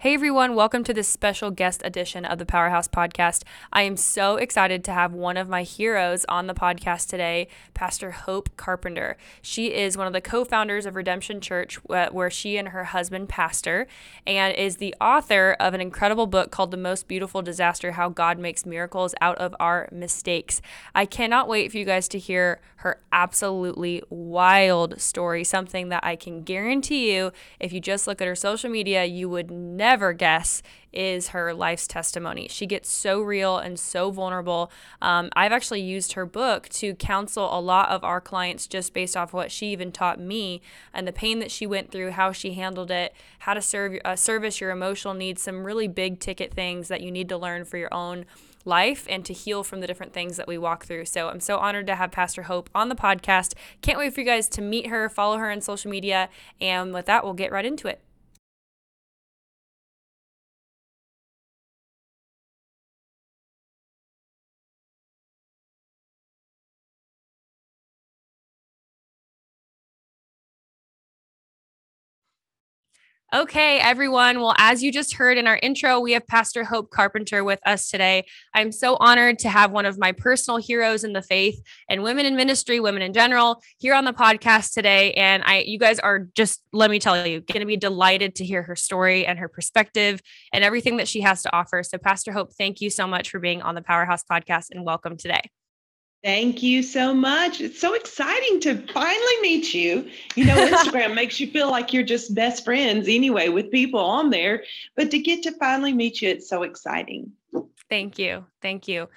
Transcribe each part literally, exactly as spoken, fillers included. Hey everyone, welcome to this special guest edition of the Powerhouse Podcast. I am so excited to have one of my heroes on the podcast today, Pastor Hope Carpenter. She is one of the co-founders of Redemption Church, where she and her husband pastor, and is the author of an incredible book called The Most Beautiful Disaster: How God Makes Miracles Out of Our Mistakes. I cannot wait for you guys to hear her absolutely wild story, something that I can guarantee you, if you just look at her social media, you would never Never guess is her life's testimony. She gets so real and so vulnerable. Um, I've actually used her book to counsel a lot of our clients just based off what she even taught me and the pain that she went through, how she handled it, how to serve, uh, service your emotional needs, some really big ticket things that you need to learn for your own life and to heal from the different things that we walk through. So I'm so honored to have Pastor Hope on the podcast. Can't wait for you guys to meet her, follow her on social media. And with that, we'll get right into it. Okay, everyone. Well, as you just heard in our intro, we have Pastor Hope Carpenter with us today. I'm so honored to have one of my personal heroes in the faith and women in ministry, women in general, here on the podcast today. And I, you guys are just, let me tell you, going to be delighted to hear her story and her perspective and everything that she has to offer. So Pastor Hope, thank you so much for being on the Powerhouse Podcast and welcome today. Thank you so much. It's so exciting to finally meet you. You know, Instagram makes you feel like you're just best friends anyway with people on there, but to get to finally meet you, it's so exciting. Thank you. Thank you.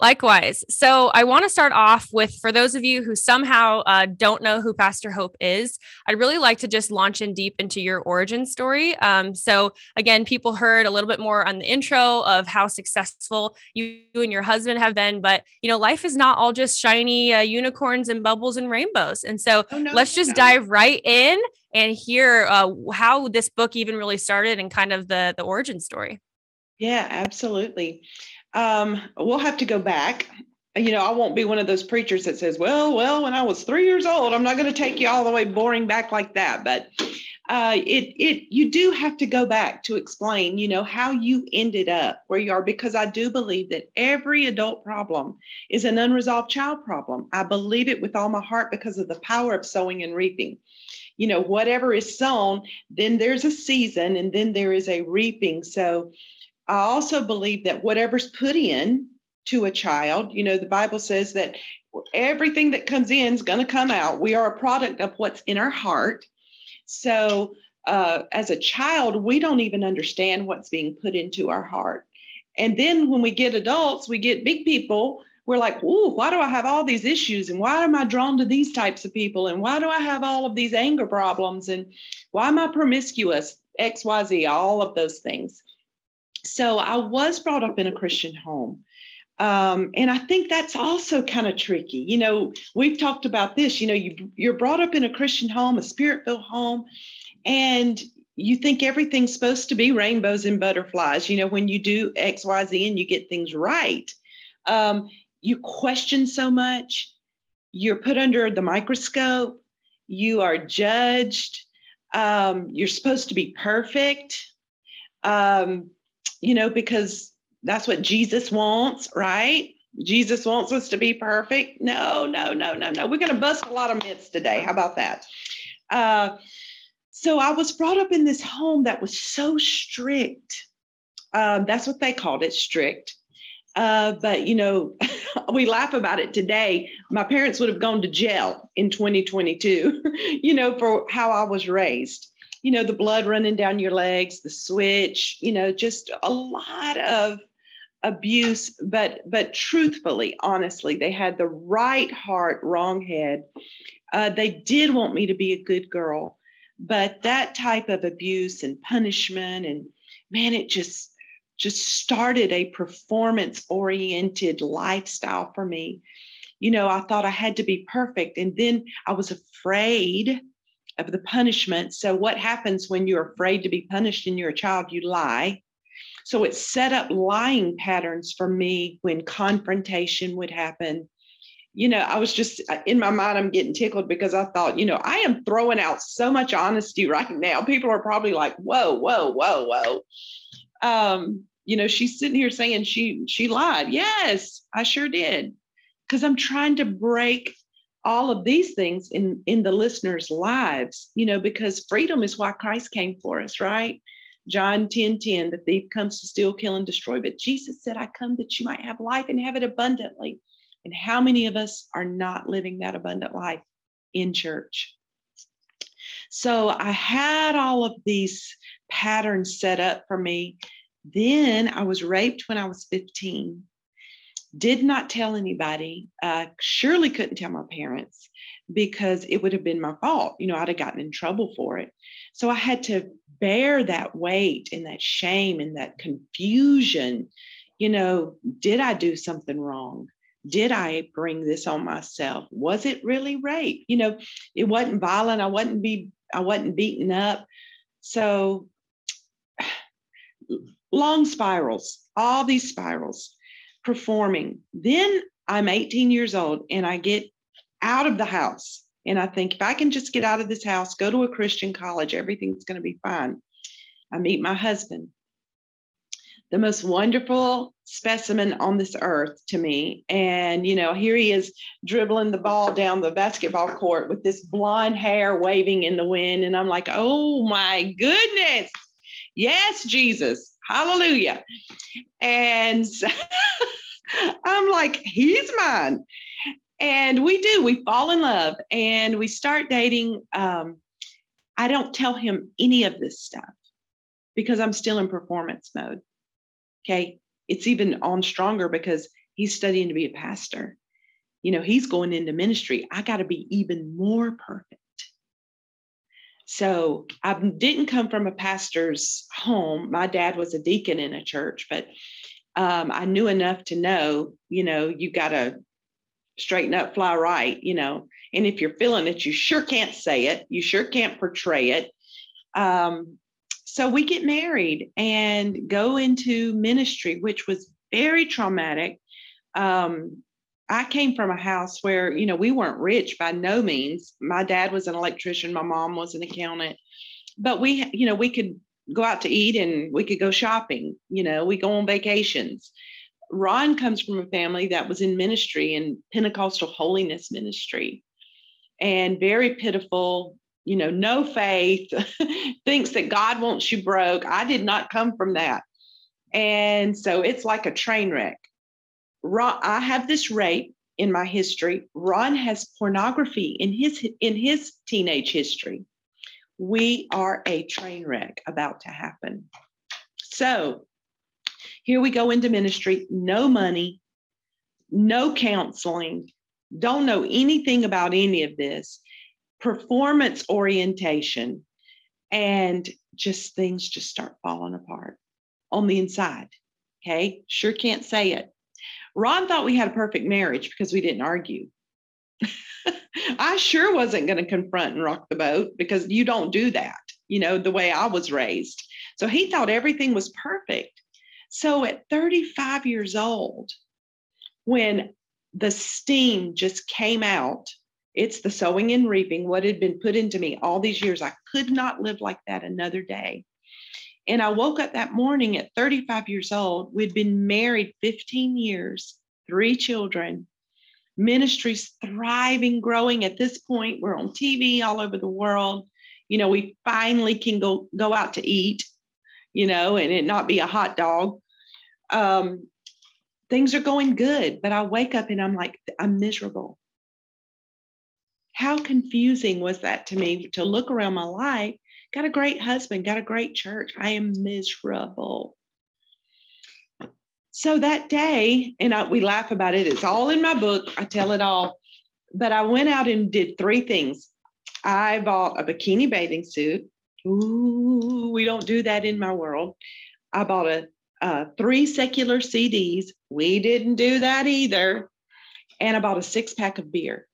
Likewise. So I want to start off with, for those of you who somehow uh, don't know who Pastor Hope is, I'd really like to just launch in deep into your origin story. Um, so again, people heard a little bit more on the intro of how successful you and your husband have been, but you know, life is not all just shiny uh, unicorns and bubbles and rainbows. And so oh, no, let's just no. dive right in and hear uh, how this book even really started and kind of the, the origin story. Yeah, absolutely. Um, we'll have to go back. You know, I won't be one of those preachers that says, well, well, when I was three years old, I'm not going to take you all the way boring back like that. But uh, it, it, you do have to go back to explain, you know, how you ended up where you are, because I do believe that every adult problem is an unresolved child problem. I believe it with all my heart because of the power of sowing and reaping. You know, whatever is sown, then there's a season and then there is a reaping. So I also believe that whatever's put in to a child, you know, the Bible says that everything that comes in is going to come out. We are a product of what's in our heart. So uh, as a child, we don't even understand what's being put into our heart. And then when we get adults, we get big people. We're like, ooh, why do I have all these issues? And why am I drawn to these types of people? And why do I have all of these anger problems? And why am I promiscuous? X, Y, Z, all of those things. So I was brought up in a Christian home. Um, and I think that's also kind of tricky. You know, we've talked about this, you know, you, you're brought up in a Christian home, a spirit-filled home, and you think everything's supposed to be rainbows and butterflies. You know, when you do X, Y, Z and you get things right, um, you question so much, you're put under the microscope, you are judged, um, you're supposed to be perfect. Um, You know, because that's what Jesus wants, right? Jesus wants us to be perfect. No, no, no, no, no. We're going to bust a lot of myths today. How about that? Uh, so I was brought up in this home that was so strict. Um, that's what they called it, strict. Uh, but, you know, we laugh about it today. My parents would have gone to jail in twenty twenty-two, you know, for how I was raised. You know, the blood running down your legs, the switch, you know, just a lot of abuse. But but truthfully, honestly, they had the right heart, wrong head. Uh, they did want me to be a good girl. But that type of abuse and punishment and, man, it just just started a performance-oriented lifestyle for me. You know, I thought I had to be perfect. And then I was afraid of the punishment. So what happens when you're afraid to be punished and you're a child? You lie. So it set up lying patterns for me when confrontation would happen. you know, I was just in my mind, I'm getting tickled because I thought, you know, I am throwing out so much honesty right now. People are probably like, whoa, whoa, whoa, whoa. Um, you know, she's sitting here saying she, she lied. Yes, I sure did. Because I'm trying to break all of these things in, in the listeners' lives, you know, because freedom is why Christ came for us, right? John ten ten, the thief comes to steal, kill, and destroy. But Jesus said, I come that you might have life and have it abundantly. And how many of us are not living that abundant life in church? So I had all of these patterns set up for me. Then I was raped when I was fifteen. Did not tell anybody, uh, surely couldn't tell my parents because it would have been my fault. You know, I'd have gotten in trouble for it. So I had to bear that weight and that shame and that confusion. You know, did I do something wrong? Did I bring this on myself? Was it really rape? You know, it wasn't violent. I wasn't be, I wasn't beaten up. So long spirals, all these spirals. Performing. Then I'm eighteen years old and I get out of the house. And I think if I can just get out of this house, go to a Christian college, everything's going to be fine. I meet my husband, the most wonderful specimen on this earth to me. And, you know, here he is dribbling the ball down the basketball court with this blonde hair waving in the wind. And I'm like, oh my goodness. Yes, Jesus. Hallelujah. And I'm like, he's mine. And we do, we fall in love and we start dating. Um, I don't tell him any of this stuff because I'm still in performance mode. Okay. It's even on stronger because he's studying to be a pastor. You know, he's going into ministry. I got to be even more perfect. So I didn't come from a pastor's home. My dad was a deacon in a church, but um, I knew enough to know, you know, you got to straighten up, fly right, you know, and if you're feeling it, you sure can't say it. You sure can't portray it. Um, so we get married and go into ministry, which was very traumatic. Um, I came from a house where, you know, we weren't rich by no means. My dad was an electrician. My mom was an accountant, but we, you know, we could go out to eat and we could go shopping. You know, we go on vacations. Ron comes from a family that was in ministry and Pentecostal holiness ministry and very pitiful, you know, no faith, thinks that God wants you broke. I did not come from that. And so it's like a train wreck. Ron, I have this rape in my history. Ron has pornography in his in his teenage history. We are a train wreck about to happen. So here we go into ministry, no money, no counseling, don't know anything about any of this, performance orientation, and just things just start falling apart on the inside. Okay, sure can't say it. Ron thought we had a perfect marriage because we didn't argue. I sure wasn't going to confront and rock the boat because you don't do that, you know, the way I was raised. So he thought everything was perfect. So at thirty-five years old, when the steam just came out, it's the sowing and reaping, what had been put into me all these years. I could not live like that another day. And I woke up that morning at thirty-five years old. We'd been married fifteen years, three children, ministries thriving, growing. At this point, we're on T V all over the world. You know, we finally can go, go out to eat, you know, and it not be a hot dog. Um, things are going good, but I wake up and I'm like, I'm miserable. How confusing was that to me to look around my life? Got a great husband, got a great church. I am miserable. So that day, and I, we laugh about it. It's all in my book. I tell it all. But I went out and did three things. I bought a bikini bathing suit. Ooh, we don't do that in my world. I bought a, a three secular C Ds. We didn't do that either. And I bought a six pack of beer.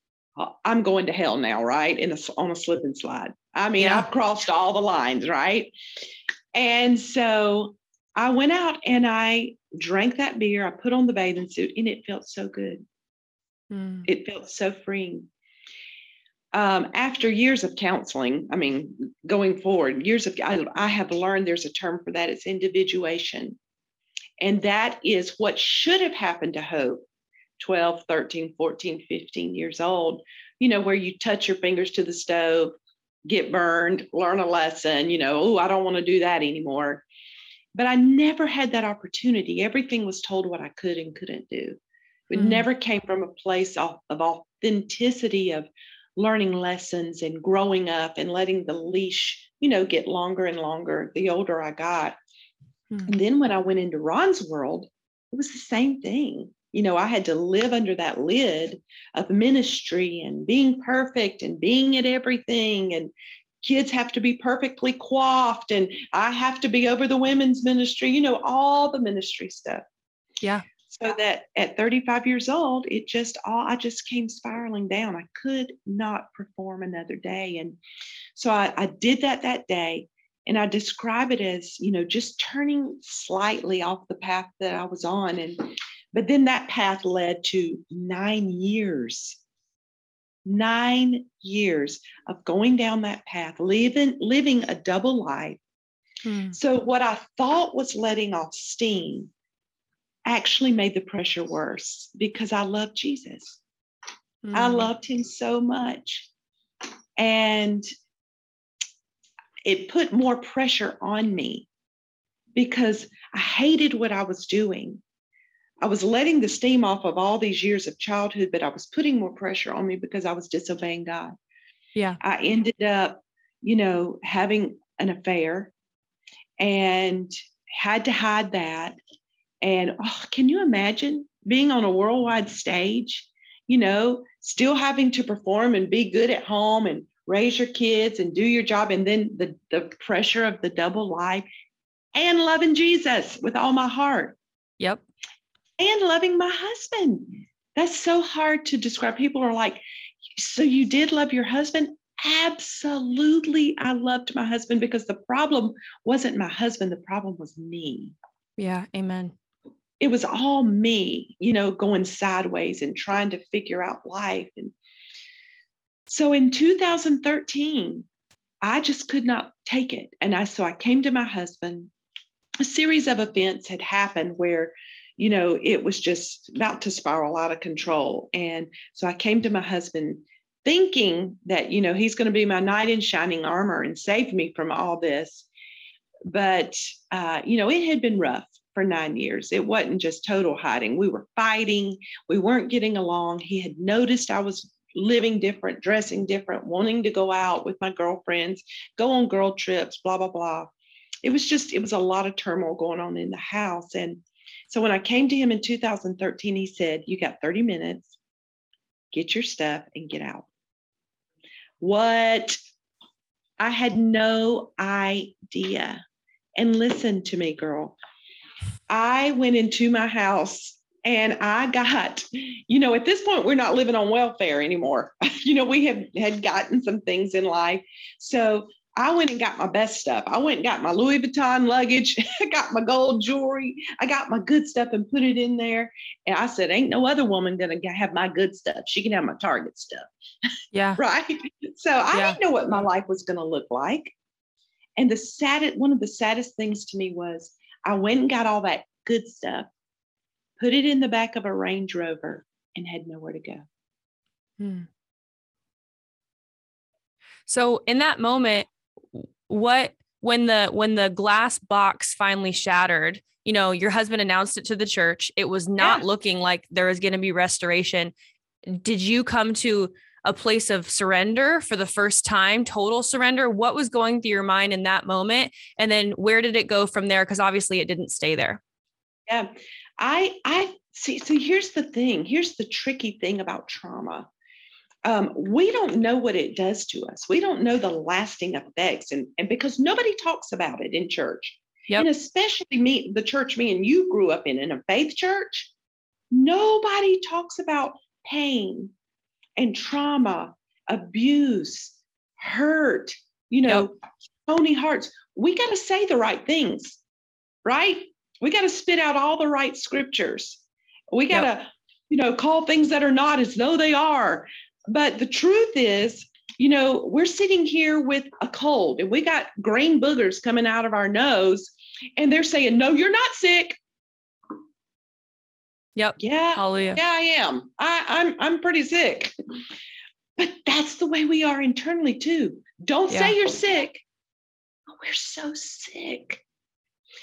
I'm going to hell now, right? In a, on a slip and slide. I mean, yeah. I've crossed all the lines, right? And so I went out and I drank that beer. I put on the bathing suit and it felt so good. Mm. It felt so freeing. Um, after years of counseling, I mean, going forward, years of, I, I have learned there's a term for that. It's individuation. And that is what should have happened to Hope, twelve, thirteen, fourteen, fifteen years old, you know, where you touch your fingers to the stove, get burned, learn a lesson, you know, oh, I don't want to do that anymore. But I never had that opportunity. Everything was told what I could and couldn't do. It mm-hmm. never came from a place of, of authenticity, of learning lessons and growing up and letting the leash, you know, get longer and longer the older I got. Mm-hmm. And then when I went into Ron's world, it was the same thing. You know, I had to live under that lid of ministry and being perfect and being at everything. And kids have to be perfectly coiffed and I have to be over the women's ministry, you know, all the ministry stuff. Yeah. So that at thirty-five years old, it just all, I just came spiraling down. I could not perform another day. And so I, I did that that day. And I describe it as, you know, just turning slightly off the path that I was on. And but then that path led to nine years, nine years of going down that path, living, living a double life. Hmm. So what I thought was letting off steam actually made the pressure worse because I loved Jesus. Hmm. I loved him so much. And it put more pressure on me because I hated what I was doing. I was letting the steam off of all these years of childhood, but I was putting more pressure on me because I was disobeying God. Yeah. I ended up, you know, having an affair and had to hide that. And oh, can you imagine being on a worldwide stage, you know, still having to perform and be good at home and raise your kids and do your job. And then the, the pressure of the double life and loving Jesus with all my heart. Yep. And loving my husband. That's so hard to describe. People are like, so you did love your husband? Absolutely. I loved my husband because the problem wasn't my husband. The problem was me. Yeah. Amen. It was all me, you know, going sideways and trying to figure out life. And so in two thousand thirteen, I just could not take it. And I, so I came to my husband. A series of events had happened where, you know, it was just about to spiral out of control. And so I came to my husband thinking that, you know, he's going to be my knight in shining armor and save me from all this. But, uh, you know, it had been rough for nine years. It wasn't just total hiding. We were fighting. We weren't getting along. He had noticed I was living different, dressing different, wanting to go out with my girlfriends, go on girl trips, blah, blah, blah. It was just, it was a lot of turmoil going on in the house. And so when I came to him in two thousand thirteen, he said, you got thirty minutes, get your stuff and get out. What? I had no idea. And listen to me, girl. I went into my house and I got, you know, at this point, we're not living on welfare anymore. You know, we have had gotten some things in life. So I went and got my best stuff. I went and got my Louis Vuitton luggage. I got my gold jewelry. I got my good stuff and put it in there. And I said, ain't no other woman going to have my good stuff. She can have my Target stuff. Yeah. Right. So I yeah. didn't know what my life was going to look like. And the saddest, one of the saddest things to me was I went and got all that good stuff, put it in the back of a Range Rover and had nowhere to go. Hmm. So in that moment, What, when the, when the glass box finally shattered, you know, your husband announced it to the church. It was not yeah. looking like there was going to be restoration. Did you come to a place of surrender for the first time, total surrender? What was going through your mind in that moment? And then where did it go from there? Because obviously it didn't stay there. Yeah. I, I see. So here's the thing. Here's the tricky thing about trauma. Um, we don't know what it does to us. We don't know the lasting effects. And, and because nobody talks about it in church, yep. and especially me, the church me and you grew up in, in a faith church, nobody talks about pain and trauma, abuse, hurt, you know, yep. stony hearts. We got to say the right things, right? We got to spit out all the right scriptures. We got to yep. you know, call things that are not as though they are. But the truth is, you know, we're sitting here with a cold and we got grain boogers coming out of our nose and they're saying, no, you're not sick. Yep. Yeah. Hallelujah. Yeah, I am. I, I'm, I'm pretty sick. But that's the way we are internally too. Don't yeah. say you're sick. But we're so sick.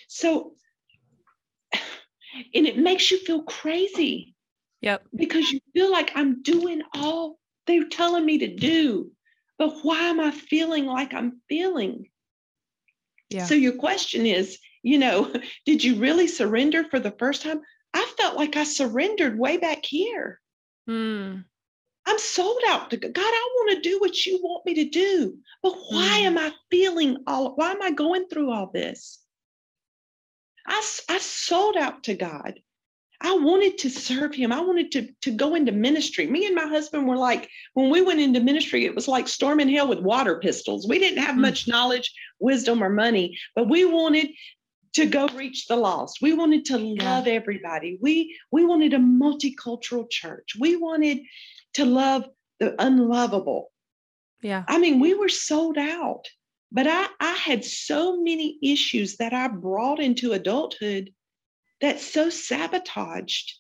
So, and it makes you feel crazy. Yep. Because you feel like I'm doing all they're telling me to do, but why am I feeling like I'm feeling? Yeah. So your question is, you know, did you really surrender for the first time? I felt like I surrendered way back here. Mm. I'm sold out to God. I want to do what you want me to do, but why mm. am I feeling all, why am I going through all this? I, I sold out to God. I wanted to serve him. I wanted to, to go into ministry. Me and my husband were like, when we went into ministry, it was like storming hell with water pistols. We didn't have mm. much knowledge, wisdom, or money, but we wanted to go reach the lost. We wanted to love everybody. We, we wanted a multicultural church. We wanted to love the unlovable. Yeah. I mean, we were sold out, but I, I had so many issues that I brought into adulthood that so sabotaged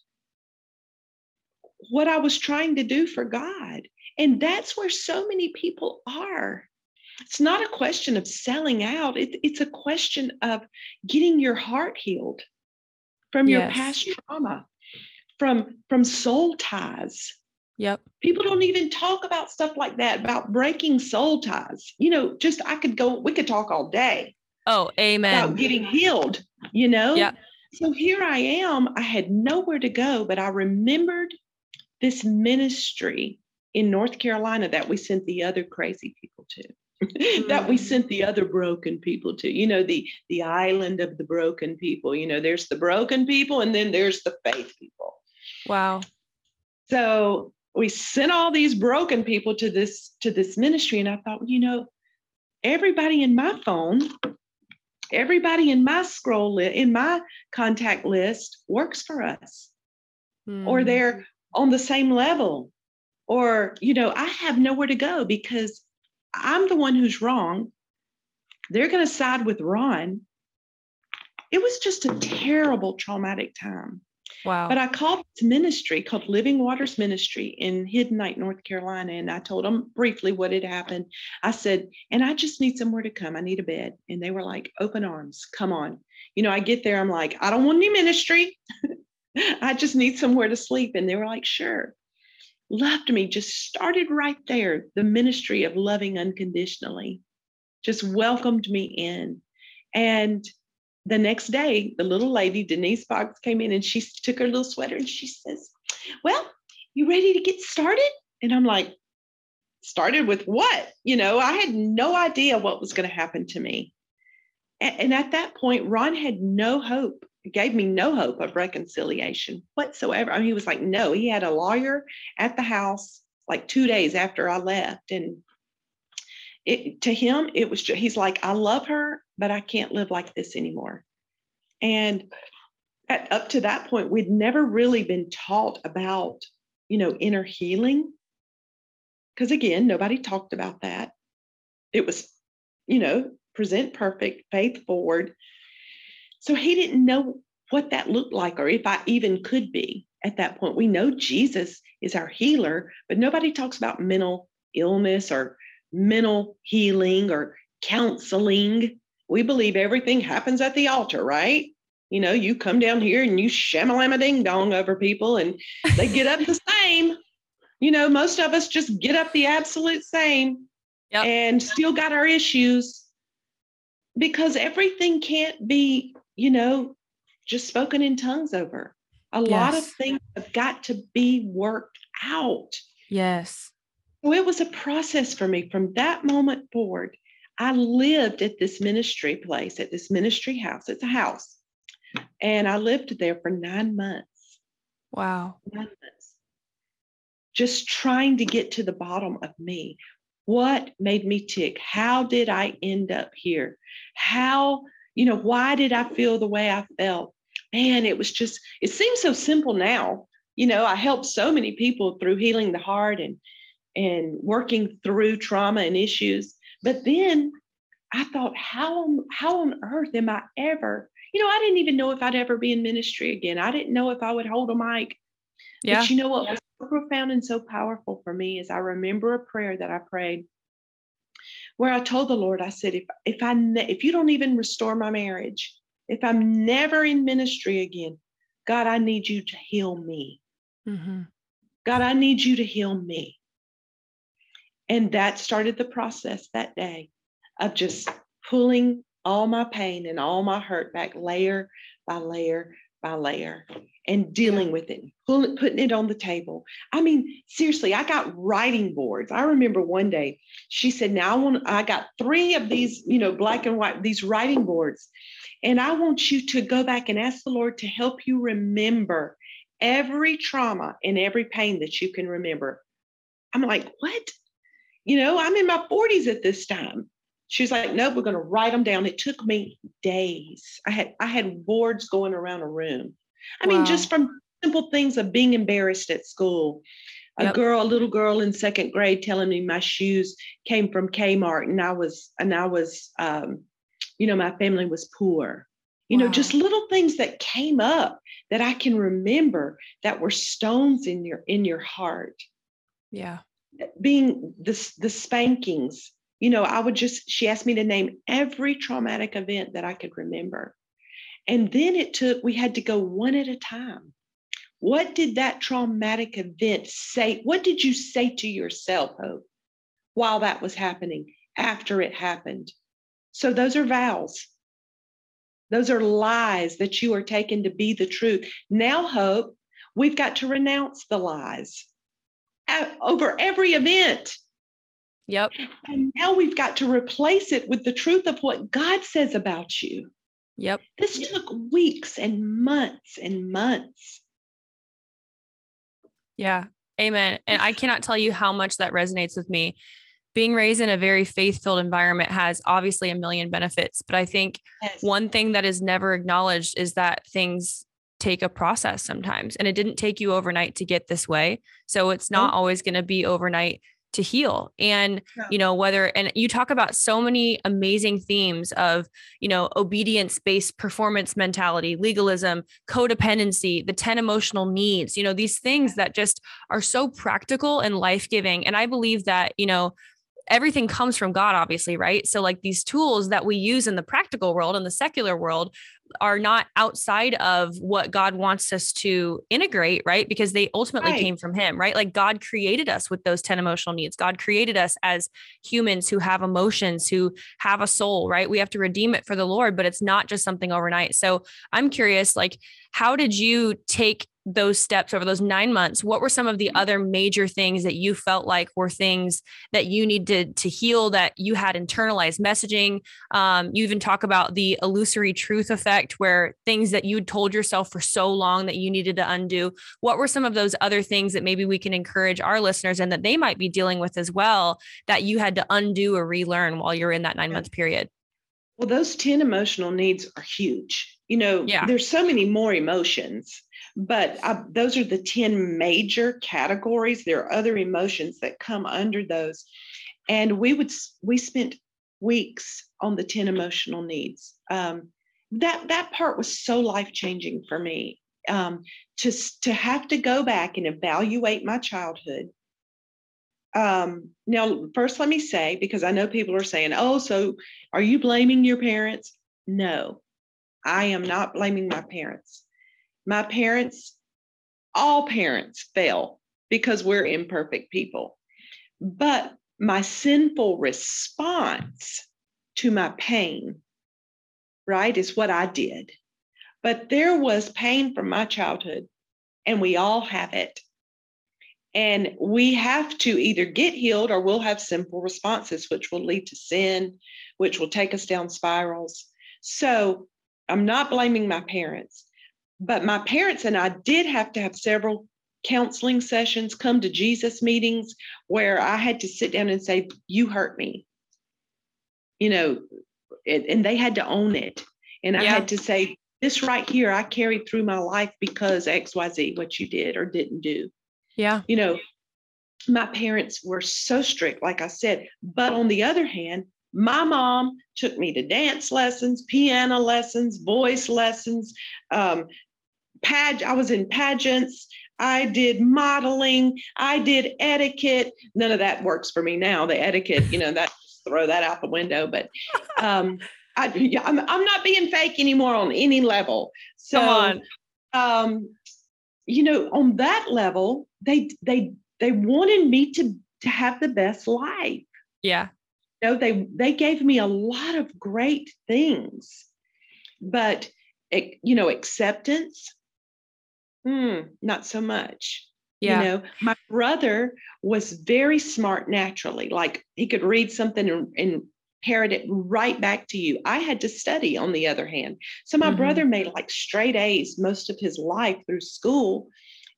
what I was trying to do for God. And that's where so many people are. It's not a question of selling out. It, it's a question of getting your heart healed from yes. your past trauma, from, from soul ties. Yep. People don't even talk about stuff like that, about breaking soul ties. You know, just I could go, we could talk all day. Oh, amen. About getting healed, you know? Yeah. So here I am. I had nowhere to go, but I remembered this ministry in North Carolina that we sent the other crazy people to, mm. that we sent the other broken people to, you know, the, the island of the broken people. You know, there's the broken people and then there's the faith people. Wow. So we sent all these broken people to this, to this ministry. And I thought, you know, everybody in my phone, everybody in my scroll list, in my contact list works for us mm. or they're on the same level or, you know, I have nowhere to go because I'm the one who's wrong. They're going to side with Ron. It was just a terrible traumatic time. Wow. But I called this ministry called Living Waters Ministry in Hiddenite, North Carolina. And I told them briefly what had happened. I said, and I just need somewhere to come. I need a bed. And they were like, open arms. Come on. You know, I get there. I'm like, I don't want any ministry. I just need somewhere to sleep. And they were like, sure. Loved me. Just started right there. The ministry of loving unconditionally just welcomed me in. And the next day, the little lady, Denise Fox, came in and she took her little sweater and she says, well, you ready to get started? And I'm like, started with what? You know, I had no idea what was going to happen to me. And, and at that point, Ron had no hope. He gave me no hope of reconciliation whatsoever. I mean, he was like, no, he had a lawyer at the house like two days after I left. And it, to him, it was just, he's like, I love her, but I can't live like this anymore. And at, up to that point, we'd never really been taught about, you know, inner healing. Because again, nobody talked about that. It was, you know, present perfect, faith forward. So he didn't know what that looked like or if I even could be at that point. We know Jesus is our healer, but nobody talks about mental illness or mental healing or counseling. We believe everything happens at the altar, right? You know, you come down here and you shamalama ding dong over people and they get up the same. You know, most of us just get up the absolute same yep. and still got our issues because everything can't be, you know, just spoken in tongues over. A yes. lot of things have got to be worked out. Yes. So it was a process for me from that moment forward. I lived at this ministry place, at this ministry house. It's a house. And I lived there for nine months. Wow. Nine months. Just trying to get to the bottom of me. What made me tick? How did I end up here? How, you know, why did I feel the way I felt? Man, it was just, it seems so simple now. you know, I helped so many people through healing the heart and and working through trauma and issues. But then I thought, how, how on earth am I ever, you know, I didn't even know if I'd ever be in ministry again. I didn't know if I would hold a mic. Yeah. But you know what yeah. was so profound and so powerful for me is I remember a prayer that I prayed where I told the Lord, I said, if if I ne- if you don't even restore my marriage, if I'm never in ministry again, God, I need you to heal me. Mm-hmm. God, I need you to heal me. And that started the process that day of just pulling all my pain and all my hurt back layer by layer by layer and dealing with it, pulling, putting it on the table. I mean, seriously, I got writing boards. I remember one day she said, now I want, I got three of these, you know, black and white, these writing boards. And I want you to go back and ask the Lord to help you remember every trauma and every pain that you can remember. I'm like, what? You know, I'm in my forties at this time. She was like, no, we're going to write them down. It took me days. I had I had boards going around a room. I wow. mean, just from simple things of being embarrassed at school. A yep. girl, a little girl in second grade telling me my shoes came from Kmart and I was, and I was, um, you know, my family was poor. You wow. know, just little things that came up that I can remember that were stones in your, in your heart. Yeah. Being the, the spankings. You know, I would just, she asked me to name every traumatic event that I could remember. And then it took, we had to go one at a time. What did that traumatic event say? What did you say to yourself, Hope, while that was happening, after it happened? So those are vows. Those are lies that you are taking to be the truth. Now, Hope, we've got to renounce the lies over every event. Yep. And now we've got to replace it with the truth of what God says about you. Yep. This yep. took weeks and months and months. Yeah. Amen. And I cannot tell you how much that resonates with me. Being raised in a very faith-filled environment has obviously a million benefits, but I think yes. one thing that is never acknowledged is that things take a process sometimes, and it didn't take you overnight to get this way. So it's not mm-hmm. always going to be overnight to heal. And, yeah. you know, whether, and you talk about so many amazing themes of, you know, obedience-based performance mentality, legalism, codependency, the ten emotional needs, you know, these things that just are so practical and life-giving. And I believe that, you know, everything comes from God, obviously. Right. So like these tools that we use in the practical world and the secular world are not outside of what God wants us to integrate, right? Because they ultimately right. came from him, right? Like God created us with those ten emotional needs. God created us as humans who have emotions, who have a soul, right? We have to redeem it for the Lord, but it's not just something overnight. So I'm curious, like, how did you take those steps over those nine months? What were some of the other major things that you felt like were things that you needed to heal, that you had internalized messaging? Um, you even talk about the illusory truth effect, where things that you told yourself for so long that you needed to undo. What were some of those other things that maybe we can encourage our listeners and that they might be dealing with as well, that you had to undo or relearn while you're in that nine month period? Well, those ten emotional needs are huge. You know, yeah. there's so many more emotions. But uh, those are the ten major categories. There are other emotions that come under those. And we would we spent weeks on the ten emotional needs. Um, that that part was so life-changing for me. Um, to, to have to go back and evaluate my childhood. Um, now, first let me say, because I know people are saying, oh, so are you blaming your parents? No, I am not blaming my parents. My parents, all parents fail because we're imperfect people. But my sinful response to my pain, right, is what I did. But there was pain from my childhood, and we all have it. And we have to either get healed or we'll have sinful responses, which will lead to sin, which will take us down spirals. So I'm not blaming my parents. But my parents and I did have to have several counseling sessions, come to Jesus meetings, where I had to sit down and say, you hurt me, you know, and, and they had to own it. And yeah. I had to say, this right here, I carried through my life because X, Y, Z, what you did or didn't do. Yeah. You know, my parents were so strict, like I said, but on the other hand, my mom took me to dance lessons, piano lessons, voice lessons, um, page. I was in pageants. I did modeling. I did etiquette. None of that works for me now. The etiquette, you know, that just throw that out the window. But um, I, yeah, I'm, I'm not being fake anymore on any level. So, Come on. Um, you know, on that level, they they they wanted me to to have the best life. Yeah. You know, they they gave me a lot of great things, but you know, acceptance. Mm, not so much. Yeah. You know, my brother was very smart naturally. Like he could read something and, and parrot it right back to you. I had to study on the other hand. So my mm-hmm. brother made like straight A's most of his life through school.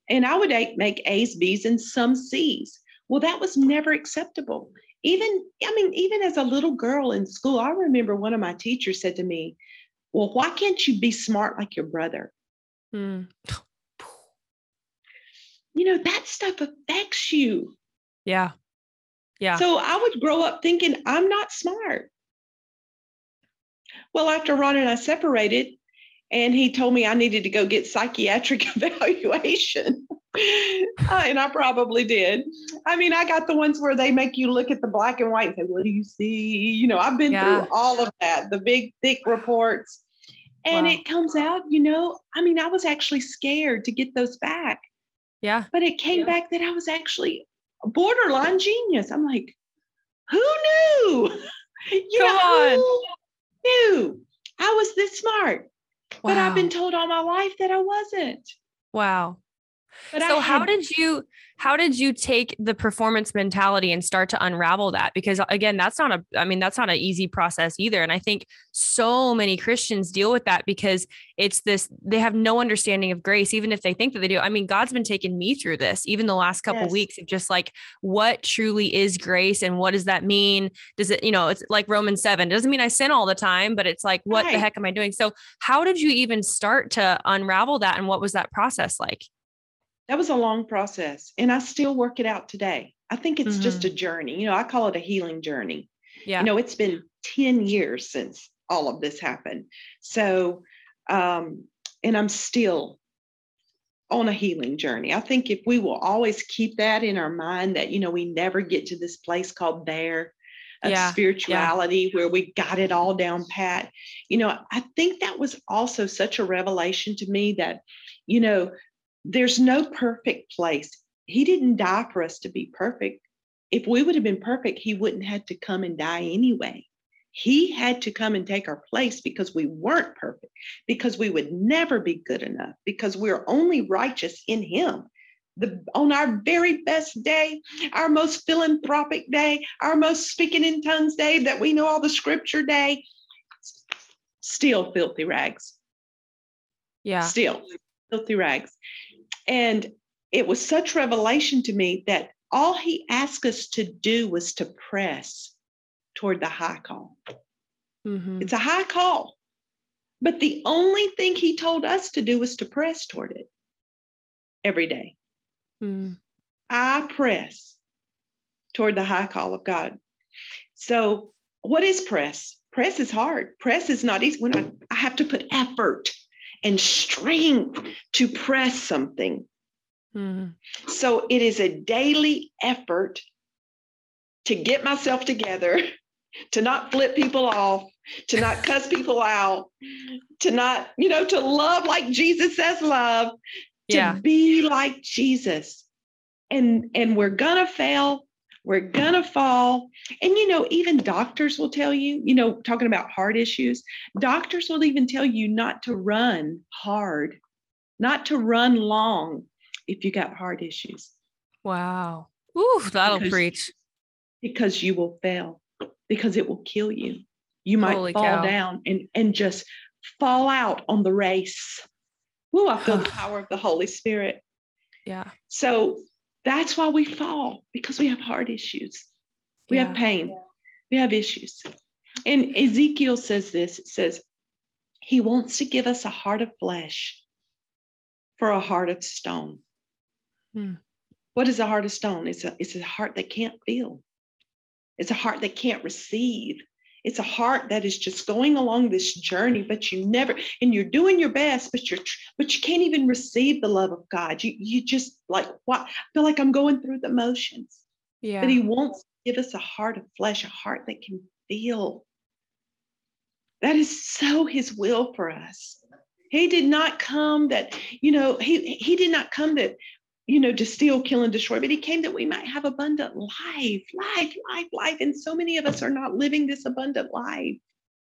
And I would make A's, B's, and some C's. Well, that was never acceptable. Even, I mean, even as a little girl in school, I remember one of my teachers said to me, well, why can't you be smart like your brother? Mm. You know, that stuff affects you. Yeah. Yeah. So I would grow up thinking I'm not smart. Well, after Ron and I separated and he told me I needed to go get psychiatric evaluation, uh, and I probably did. I mean, I got the ones where they make you look at the black and white and say, what do you see? You know, I've been yeah. through all of that, the big, thick reports. And wow. it comes out, you know, I mean, I was actually scared to get those back. Yeah. But it came yeah. back that I was actually borderline genius. I'm like, who knew? You Come know, on. Who knew I was this smart? Wow. But I've been told all my life that I wasn't. Wow. But so I how had- did you, how did you take the performance mentality and start to unravel that? Because again, that's not a, I mean, that's not an easy process either. And I think so many Christians deal with that because it's this, they have no understanding of grace, even if they think that they do. I mean, God's been taking me through this, even the last couple yes. of weeks of just like, what truly is grace? And what does that mean? Does it, you know, it's like Romans seven, it doesn't mean I sin all the time, but it's like, what right. the heck am I doing? So how did you even start to unravel that? And what was that process like? That was a long process and I still work it out today. I think it's mm-hmm. just a journey. You know, I call it a healing journey. Yeah. You know, it's been ten years since all of this happened. So, um, and I'm still on a healing journey. I think if we will always keep that in our mind that, you know, we never get to this place called there of yeah. spirituality yeah. where we got it all down pat. You know, I think that was also such a revelation to me that, you know, there's no perfect place. He didn't die for us to be perfect. If we would have been perfect, he wouldn't have to come and die anyway. He had to come and take our place because we weren't perfect, because we would never be good enough, because we're only righteous in him. The, on our very best day, our most philanthropic day, our most speaking in tongues day, that we know all the scripture day, still filthy rags. Yeah. Still filthy rags. And it was such revelation to me that all he asked us to do was to press toward the high call. Mm-hmm. It's a high call, but the only thing he told us to do was to press toward it every day. Mm. I press toward the high call of God. So what is press? Press is hard. Press is not easy. When I, I have to put effort and strength to press something. Mm. So it is a daily effort to get myself together, to not flip people off, to not cuss people out, to not, you know, to love like Jesus says love, to yeah. be like Jesus. And, and we're gonna fail, we're gonna fall. And, you know, even doctors will tell you, you know, talking about heart issues, doctors will even tell you not to run hard, not to run long if you got heart issues. Wow. Ooh, that'll because, preach. Because you will fail, because it will kill you. You might Holy fall cow. down and, and just fall out on the race. Ooh, I feel the power of the Holy Spirit. Yeah. So that's why we fall, because we have heart issues. We yeah. have pain. Yeah. We have issues. And Ezekiel says this, it says, He wants to give us a heart of flesh for a heart of stone. Hmm. What is a heart of stone? It's a, it's a heart that can't feel. It's a heart that can't receive. It's a heart that is just going along this journey, but you never, and you're doing your best, but you're, but you can't even receive the love of God. You, you just like, what? I feel like I'm going through the motions. Yeah. But he wants to give us a heart of flesh, a heart that can feel. That is so his will for us. He did not come that, you know, he, he did not come that, you know, to steal, kill, and destroy, but he came that we might have abundant life, life, life, life. And so many of us are not living this abundant life.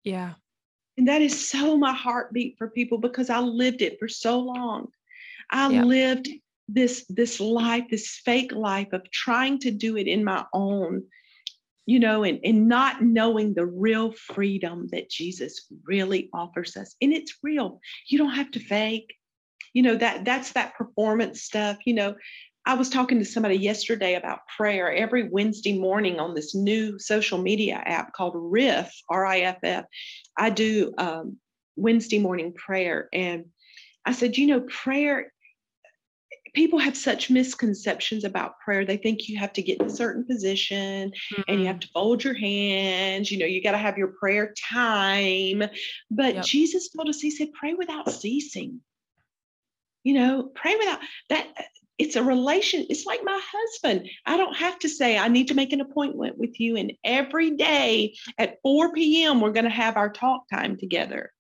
Yeah. And that is so my heartbeat for people, because I lived it for so long. I yeah. lived this, this life, this fake life of trying to do it in my own, you know, and, and not knowing the real freedom that Jesus really offers us. And it's real. You don't have to fake. You know, that that's that performance stuff. You know, I was talking to somebody yesterday about prayer every Wednesday morning on this new social media app called Riff, R I F F. I do um, Wednesday morning prayer. And I said, you know, prayer, people have such misconceptions about prayer. They think you have to get in a certain position mm-hmm. and you have to fold your hands. You know, you got to have your prayer time. But yep. Jesus told us, he said, pray without ceasing. You know, pray without that. It's a relation. It's like my husband. I don't have to say, I need to make an appointment with you. And every day at four p.m., we're going to have our talk time together.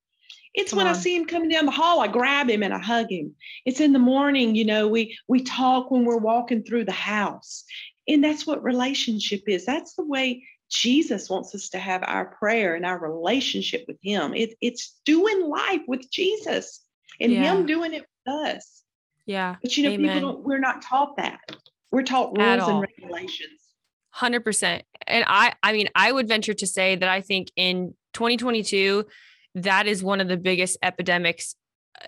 It's when I see him coming down the hall, I grab him and I hug him. It's in the morning. You know, we we talk when we're walking through the house. And that's what relationship is. That's the way Jesus wants us to have our prayer and our relationship with him. It, it's doing life with Jesus and yeah. him doing it us. Yeah. But you know, amen. People don't, we're not taught that. We're taught rules and regulations. one hundred percent. And I, I mean, I would venture to say that I think in twenty twenty-two, that is one of the biggest epidemics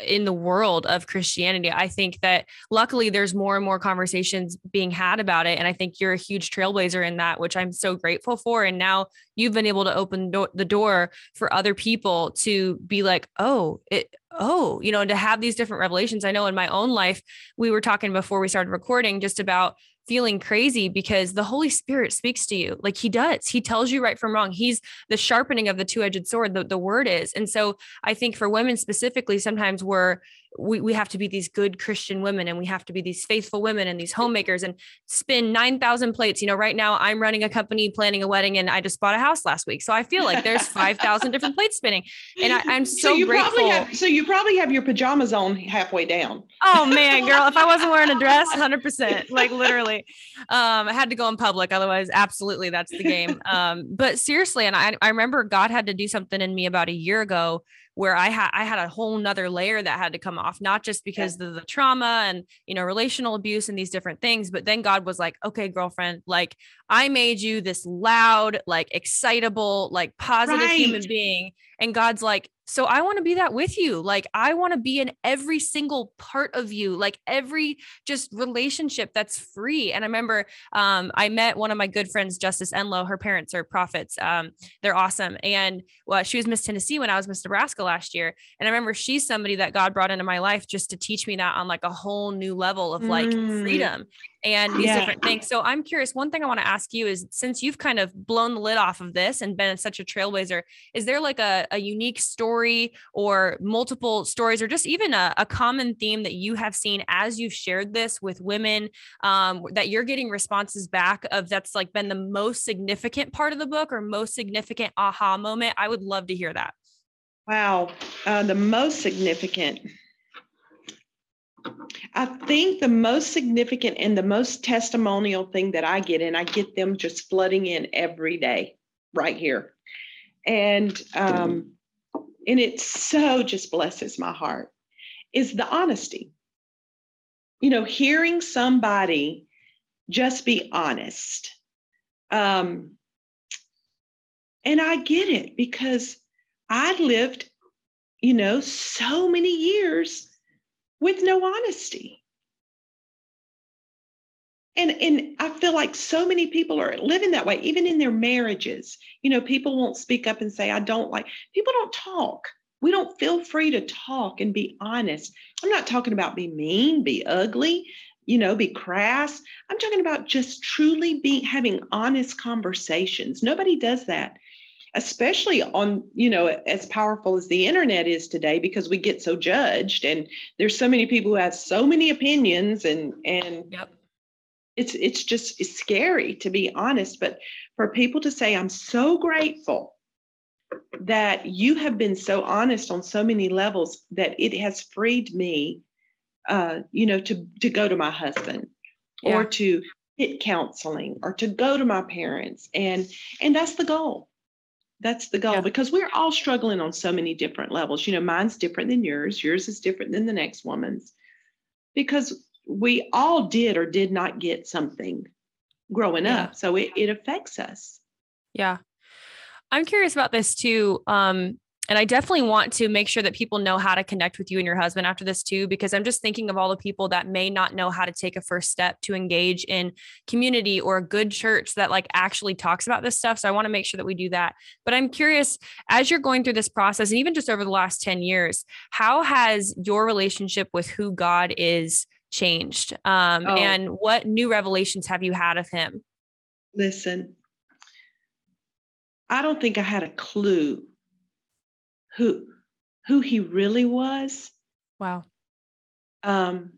in the world of Christianity. I think that luckily there's more and more conversations being had about it. And I think you're a huge trailblazer in that, which I'm so grateful for. And now you've been able to open do- the door for other people to be like, oh, it, oh, you know, and to have these different revelations. I know in my own life, we were talking before we started recording just about feeling crazy because the Holy Spirit speaks to you. Like he does, he tells you right from wrong. He's the sharpening of the two-edged sword, the, the word is. And so I think for women specifically, sometimes we're, we, we have to be these good Christian women, and we have to be these faithful women and these homemakers and spin nine thousand plates. You know, right now I'm running a company, planning a wedding, and I just bought a house last week. So I feel like there's five thousand different plates spinning, and I, I'm so, so you grateful. Probably have, so you probably have your pajamas on halfway down. Oh man, girl, if I wasn't wearing a dress, one hundred percent, like literally. Um, I had to go in public. Otherwise, absolutely. That's the game. Um, but seriously, and I, I remember God had to do something in me about a year ago where I had, I had a whole nother layer that had to come off, not just because yeah. of the trauma and, you know, relational abuse and these different things. But then God was like, okay, girlfriend, like I made you this loud, like excitable, like positive right. human being. And God's like, so I want to be that with you. Like, I want to be in every single part of you, like every just relationship that's free. And I remember, um, I met one of my good friends, Justice Enlo. Her parents are prophets. Um, they're awesome. And well, she was Miss Tennessee when I was Miss Nebraska last year. And I remember she's somebody that God brought into my life just to teach me that on like a whole new level of like mm. freedom and these yeah. different things. So I'm curious, one thing I want to ask you is, since you've kind of blown the lid off of this and been such a trailblazer, is there like a, a unique story or multiple stories, or just even a, a common theme that you have seen as you've shared this with women, um, that you're getting responses back of, that's like been the most significant part of the book or most significant aha moment? I would love to hear that. Wow. Uh, the most significant, I think the most significant and the most testimonial thing that I get, and I get them just flooding in every day right here. And, um, and it so just blesses my heart, is the honesty. You know, hearing somebody just be honest. Um, and I get it, because I lived, you know, so many years with no honesty. And, and I feel like so many people are living that way, even in their marriages. You know, people won't speak up and say, I don't like, people don't talk. We don't feel free to talk and be honest. I'm not talking about be mean, be ugly, you know, be crass. I'm talking about just truly be having honest conversations. Nobody does that, especially on, you know, as powerful as the internet is today, because we get so judged and there's so many people who have so many opinions and, and yep. it's, it's just it's scary to be honest, but for people to say, I'm so grateful that you have been so honest on so many levels that it has freed me, uh, you know, to, to go to my husband yeah. or to get counseling or to go to my parents. And, and that's the goal. That's the goal, yeah. because we're all struggling on so many different levels. You know, mine's different than yours. Yours is different than the next woman's, because we all did or did not get something growing yeah. up. So it, it affects us. Yeah. I'm curious about this too. Um, and I definitely want to make sure that people know how to connect with you and your husband after this too, because I'm just thinking of all the people that may not know how to take a first step to engage in community or a good church that like actually talks about this stuff. So I want to make sure that we do that. But I'm curious, as you're going through this process, and even just over the last ten years, how has your relationship with who God is changed? Um, oh. And what new revelations have you had of him? Listen, I don't think I had a clue who, who he really was. Wow. Um,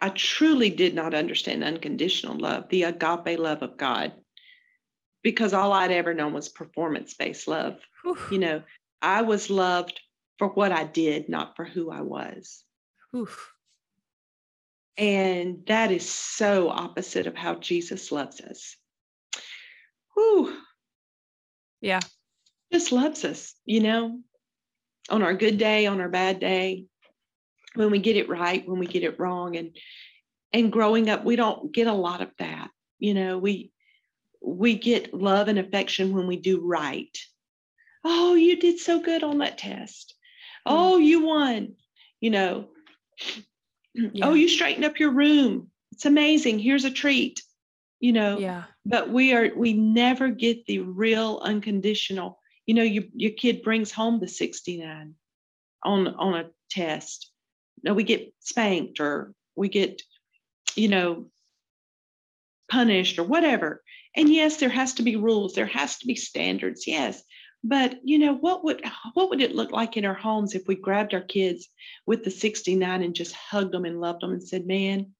I truly did not understand unconditional love, the agape love of God, because all I'd ever known was performance-based love. Oof. You know, I was loved for what I did, not for who I was. Oof. And that is so opposite of how Jesus loves us. Whew. Yeah. Just loves us, you know, on our good day, on our bad day, when we get it right, when we get it wrong. And, and growing up, we don't get a lot of that. You know, we, we get love and affection when we do right. Oh, you did so good on that test. Oh, you won, you know, yeah. Oh, you straightened up your room. It's amazing. Here's a treat. You know, yeah. But we are, we never get the real unconditional, you know, your, your kid brings home the sixty-nine on, on a test. No, we get spanked or we get, you know, punished or whatever. And yes, there has to be rules. There has to be standards. Yes. But you know, what would, what would it look like in our homes if we grabbed our kids with the sixty-nine and just hugged them and loved them and said, man,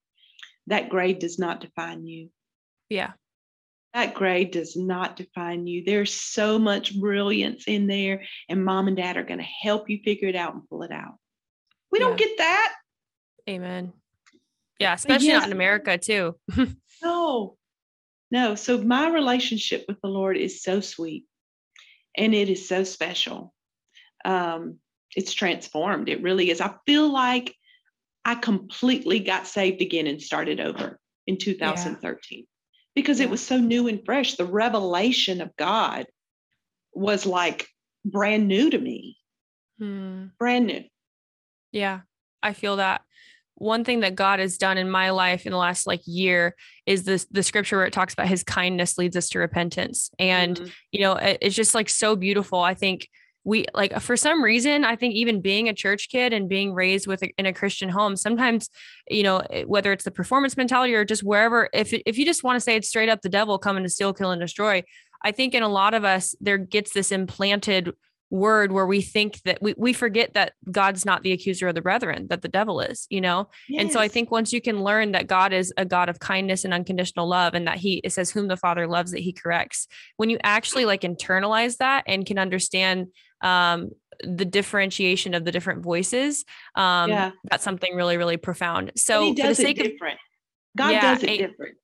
that grade does not define you. Yeah. That grade does not define you. There's so much brilliance in there, and mom and dad are going to help you figure it out and pull it out. We yeah. don't get that. Amen. Yeah. Especially yes. not in America too. no, no. So my relationship with the Lord is so sweet and it is so special. Um, it's transformed. It really is. I feel like I completely got saved again and started over in two thousand thirteen. Yeah. Because it was so new and fresh. The revelation of God was like brand new to me. Hmm. Brand new. Yeah, I feel that. One thing that God has done in my life in the last like year is this, the scripture where it talks about his kindness leads us to repentance. And, mm-hmm. you know, it, it's just like so beautiful. I think we like, for some reason, I think even being a church kid and being raised with a, in a Christian home, sometimes, you know, whether it's the performance mentality or just wherever, if, if you just want to say it's straight up the devil coming to steal, kill, and destroy, I think in a lot of us, there gets this implanted word where we think that we, we forget that God's not the accuser of the brethren, that the devil is, you know? Yes. And so I think once you can learn that God is a God of kindness and unconditional love, and that he, it says whom the Father loves that he corrects, when you actually like internalize that and can understand um, the differentiation of the different voices, um, yeah. that's something really, really profound. So he does for the sake it different. Of, God yeah, does it a- different.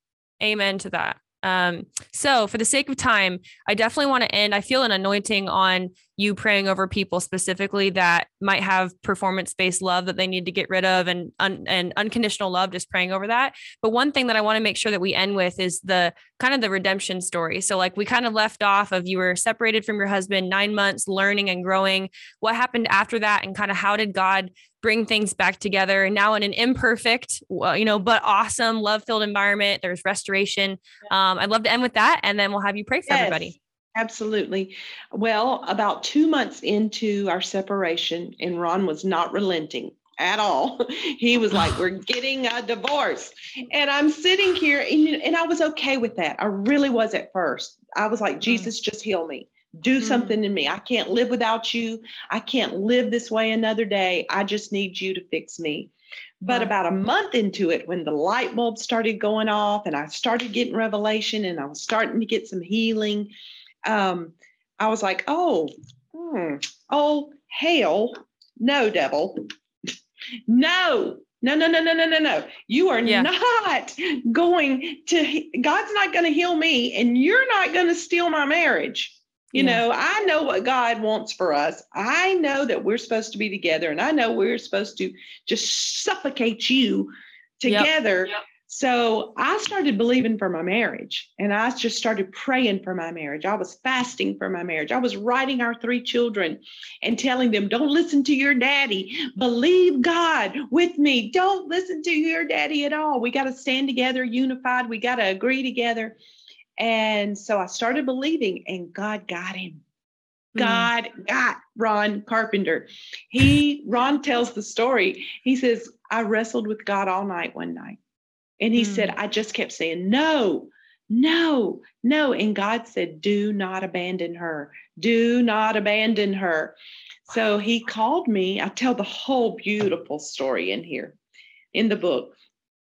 Amen to that. Um, so for the sake of time, I definitely want to end. I feel an anointing on you praying over people specifically that might have performance-based love that they need to get rid of, and, un- and unconditional love, just praying over that. But one thing that I want to make sure that we end with is the kind of the redemption story. So like we kind of left off of you were separated from your husband, nine months, learning and growing. What happened after that? And kind of how did God bring things back together now in an imperfect, you know, but awesome love-filled environment? There's restoration. Um, I'd love to end with that. And then we'll have you pray for yes. everybody. Absolutely. Well, about two months into our separation, and Ron was not relenting at all. He was like, we're getting a divorce. And I'm sitting here, and, and I was okay with that. I really was at first. I was like, Jesus, just heal me. Do something in me. I can't live without you. I can't live this way another day. I just need you to fix me. But about a month into it, when the light bulb started going off and I started getting revelation and I was starting to get some healing, um, I was like, oh, hmm, oh, hell, no, devil. No, no, no, no, no, no, no, no. You are yeah. not going to, God's not going to heal me, and you're not going to steal my marriage. You yeah. know, I know what God wants for us. I know that we're supposed to be together, and I know we're supposed to just suffocate you together. Yep. Yep. So I started believing for my marriage, and I just started praying for my marriage. I was fasting for my marriage. I was writing our three children and telling them, don't listen to your daddy. Believe God with me. Don't listen to your daddy at all. We got to stand together, unified. We got to agree together. And so I started believing, and God got him. God mm. got Ron Carpenter. He, Ron tells the story. He says, I wrestled with God all night one night. And he mm. said, I just kept saying, no, no, no. And God said, do not abandon her. Do not abandon her. So he called me. I tell the whole beautiful story in here in the book.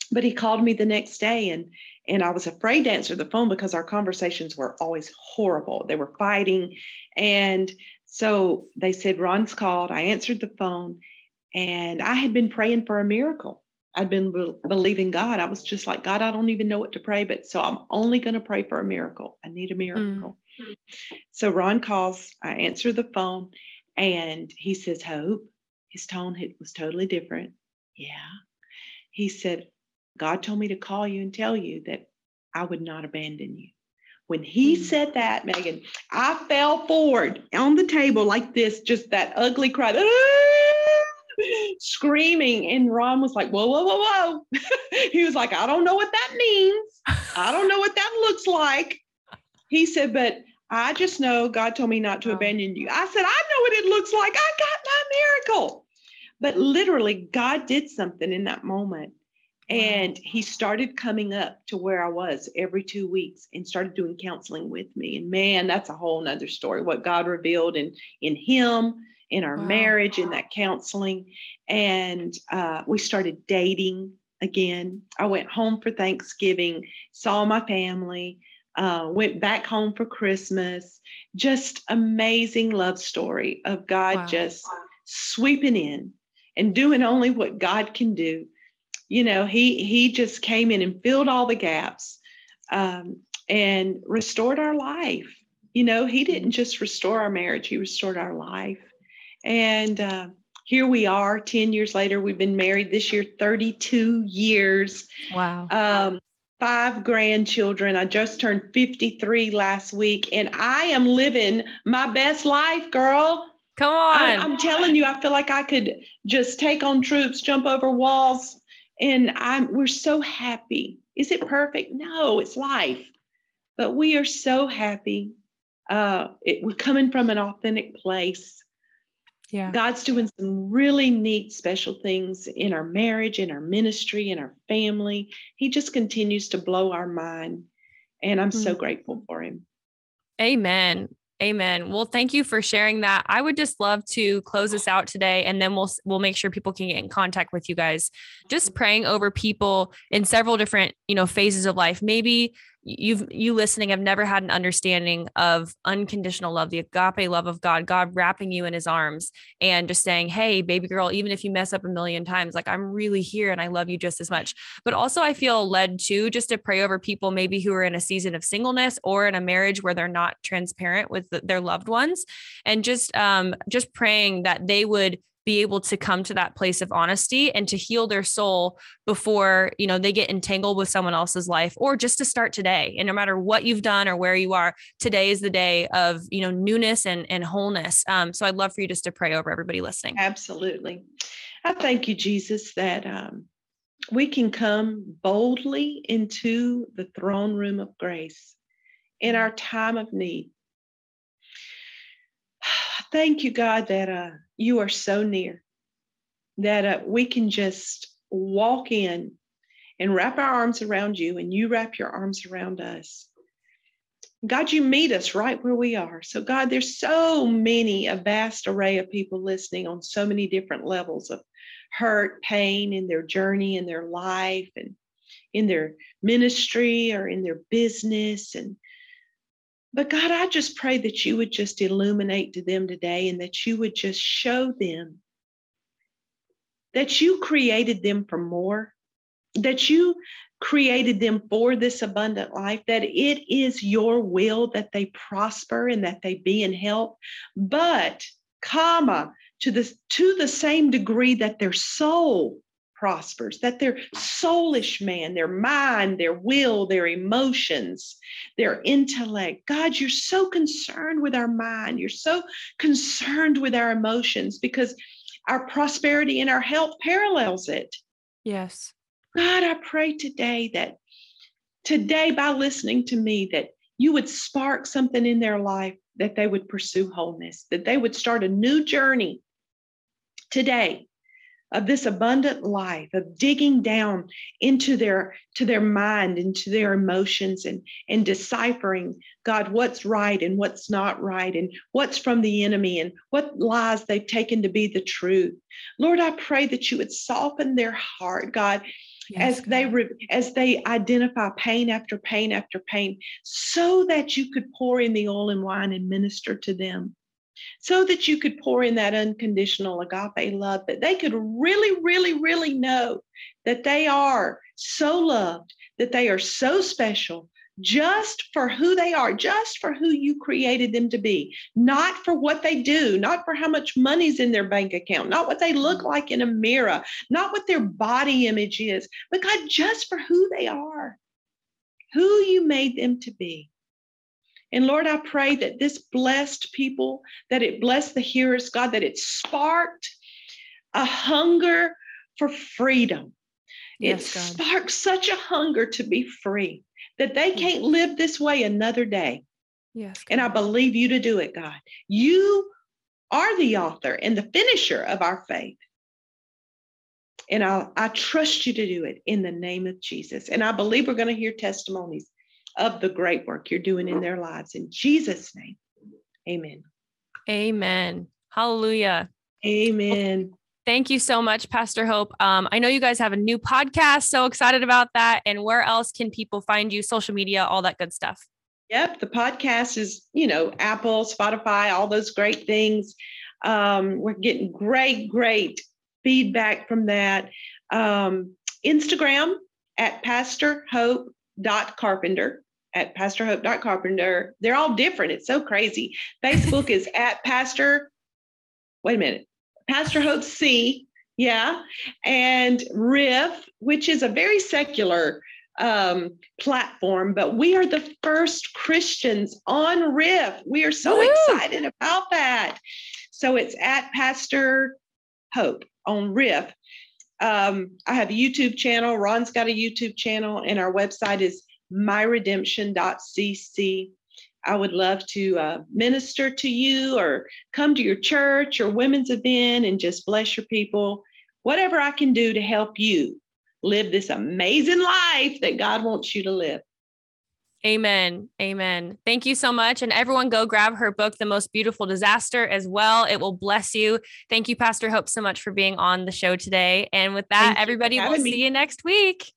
But he called me the next day, and And I was afraid to answer the phone because our conversations were always horrible. They were fighting. And so they said, Ron's called. I answered the phone, and I had been praying for a miracle. I'd been be- believing God. I was just like, God, I don't even know what to pray, but so I'm only going to pray for a miracle. I need a miracle. Mm. So Ron calls. I answer the phone, and he says, Hope. His tone was totally different. Yeah. He said, God told me to call you and tell you that I would not abandon you. When he mm. said that, Megan, I fell forward on the table like this, just that ugly cry, ah! screaming. And Ron was like, whoa, whoa, whoa, whoa. He was like, I don't know what that means. I don't know what that looks like. He said, but I just know God told me not to oh. abandon you. I said, I know what it looks like. I got my miracle. But literally, God did something in that moment. And he started coming up to where I was every two weeks and started doing counseling with me. And man, that's a whole nother story, what God revealed in, in him, in our wow. marriage, in that counseling. And uh, we started dating again. I went home for Thanksgiving, saw my family, uh, went back home for Christmas. Just amazing love story of God wow. just sweeping in and doing only what God can do. You know, he he just came in and filled all the gaps um, and restored our life. You know, he didn't just restore our marriage. He restored our life. And uh, here we are ten years later. We've been married this year, thirty-two years. Wow. Um, five grandchildren. I just turned fifty-three last week, and I am living my best life, girl. Come on. I, I'm telling you, I feel like I could just take on troops, jump over walls. And I'm, we're so happy. Is it perfect? No, it's life. But we are so happy. Uh, it, we're coming from an authentic place. Yeah, God's doing some really neat, special things in our marriage, in our ministry, in our family. He just continues to blow our mind. And I'm mm-hmm. so grateful for him. Amen. Amen. Well, thank you for sharing that. I would just love to close this out today, and then we'll we'll make sure people can get in contact with you guys. Just praying over people in several different, you know, phases of life. Maybe you've you listening have never had an understanding of unconditional love, the agape love of God, God wrapping you in his arms and just saying, hey, baby girl, even if you mess up a million times, like, I'm really here and I love you just as much. But also I feel led to just to pray over people maybe who are in a season of singleness or in a marriage where they're not transparent with the, their loved ones, and just um just praying that they would be able to come to that place of honesty and to heal their soul before, you know, they get entangled with someone else's life, or just to start today. And no matter what you've done or where you are, today is the day of, you know, newness and, and wholeness. Um, so I'd love for you just to pray over everybody listening. Absolutely. I thank you, Jesus, that um, we can come boldly into the throne room of grace in our time of need. Thank you, God, that uh, you are so near, that uh, we can just walk in and wrap our arms around you, and you wrap your arms around us. God, you meet us right where we are. So, God, there's so many, a vast array of people listening on so many different levels of hurt, pain in their journey, in their life, and in their ministry or in their business. And But, God, I just pray that you would just illuminate to them today, and that you would just show them that you created them for more, that you created them for this abundant life, that it is your will that they prosper and that they be in health, but, comma, to the, to the same degree that their soul prospers, that their soulish man, their mind, their will, their emotions, their intellect. God, you're so concerned with our mind. You're so concerned with our emotions, because our prosperity and our health parallels it. Yes. God, I pray today that today by listening to me, that you would spark something in their life, that they would pursue wholeness, that they would start a new journey today of this abundant life, of digging down into their, to their mind, into their emotions, and, and deciphering, God, what's right and what's not right, and what's from the enemy, and what lies they've taken to be the truth. Lord, I pray that you would soften their heart, God, Yes, as they re- as they identify pain after pain after pain, so that you could pour in the oil and wine and minister to them, so that you could pour in that unconditional agape love, that they could really, really, really know that they are so loved, that they are so special, just for who they are, just for who you created them to be, not for what they do, not for how much money's in their bank account, not what they look like in a mirror, not what their body image is, but God, just for who they are, who you made them to be. And Lord, I pray that this blessed people, that it blessed the hearers, God, that it sparked a hunger for freedom. Yes, it God. sparked such a hunger to be free that they can't live this way another day. Yes, God. And I believe you to do it, God. You are the author and the finisher of our faith. And I, I trust you to do it in the name of Jesus. And I believe we're going to hear testimonies of the great work you're doing in their lives. In Jesus' name, amen. Amen. Hallelujah. Amen. Well, thank you so much, Pastor Hope. Um, I know you guys have a new podcast. So excited about that. And where else can people find you? Social media, all that good stuff. Yep. The podcast is, you know, Apple, Spotify, all those great things. Um, we're getting great, great feedback from that. Um, Instagram at Pastor Hope dot Carpenter at Pastor Hope dot Carpenter. They're all different. It's so crazy. Facebook is at Pastor. Wait a minute. Pastor Hope C. Yeah. And Riff, which is a very secular um, platform, but we are the first Christians on Riff. We are so Woo! excited about that. So it's at Pastor Hope on Riff. Um, I have a YouTube channel. Ron's got a YouTube channel, and our website is my redemption dot c c. I would love to uh, minister to you, or come to your church or women's event and just bless your people. Whatever I can do to help you live this amazing life that God wants you to live. Amen. Amen. Thank you so much. And everyone go grab her book, The Most Beautiful Disaster, as well. It will bless you. Thank you, Pastor Hope, so much for being on the show today. And with that, Thank everybody, we'll me. see you next week.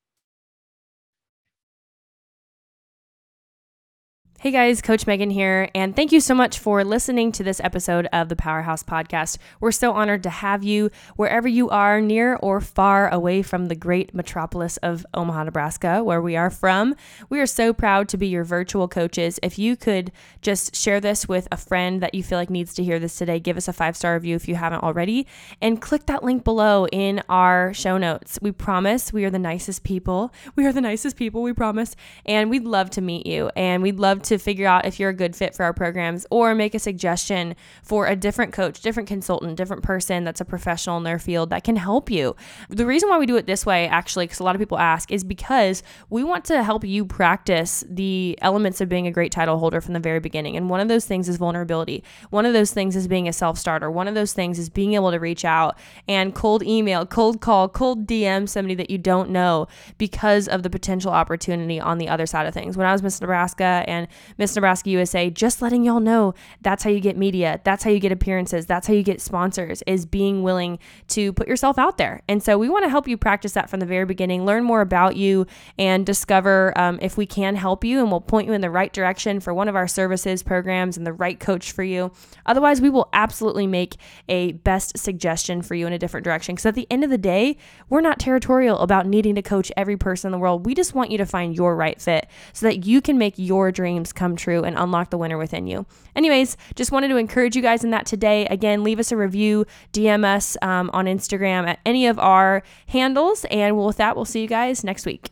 Hey guys, Coach Megan here, and thank you so much for listening to this episode of the Powerhouse Podcast. We're so honored to have you wherever you are, near or far away from the great metropolis of Omaha, Nebraska, where we are from. We are so proud to be your virtual coaches. If you could just share this with a friend that you feel like needs to hear this today, give us a five-star review if you haven't already, and click that link below in our show notes. We promise we are the nicest people. We are the nicest people, we promise, and we'd love to meet you, and we'd love to to figure out if you're a good fit for our programs, or make a suggestion for a different coach, different consultant, different person that's a professional in their field that can help you. The reason why we do it this way, actually, because a lot of people ask, is because we want to help you practice the elements of being a great title holder from the very beginning. And one of those things is vulnerability. One of those things is being a self-starter. One of those things is being able to reach out and cold email, cold call, cold D M somebody that you don't know, because of the potential opportunity on the other side of things. When I was Miss Nebraska and Miss Nebraska U S A, just letting y'all know, that's how you get media. That's how you get appearances. That's how you get sponsors, is being willing to put yourself out there. And so we want to help you practice that from the very beginning, learn more about you, and discover um, if we can help you, and we'll point you in the right direction for one of our services, programs, and the right coach for you. Otherwise, we will absolutely make a best suggestion for you in a different direction. Because at the end of the day, we're not territorial about needing to coach every person in the world. We just want you to find your right fit so that you can make your dreams come true and unlock the winner within you. Anyways, just wanted to encourage you guys in that today. Again, leave us a review, D M us um, on Instagram at any of our handles. And with that, we'll see you guys next week.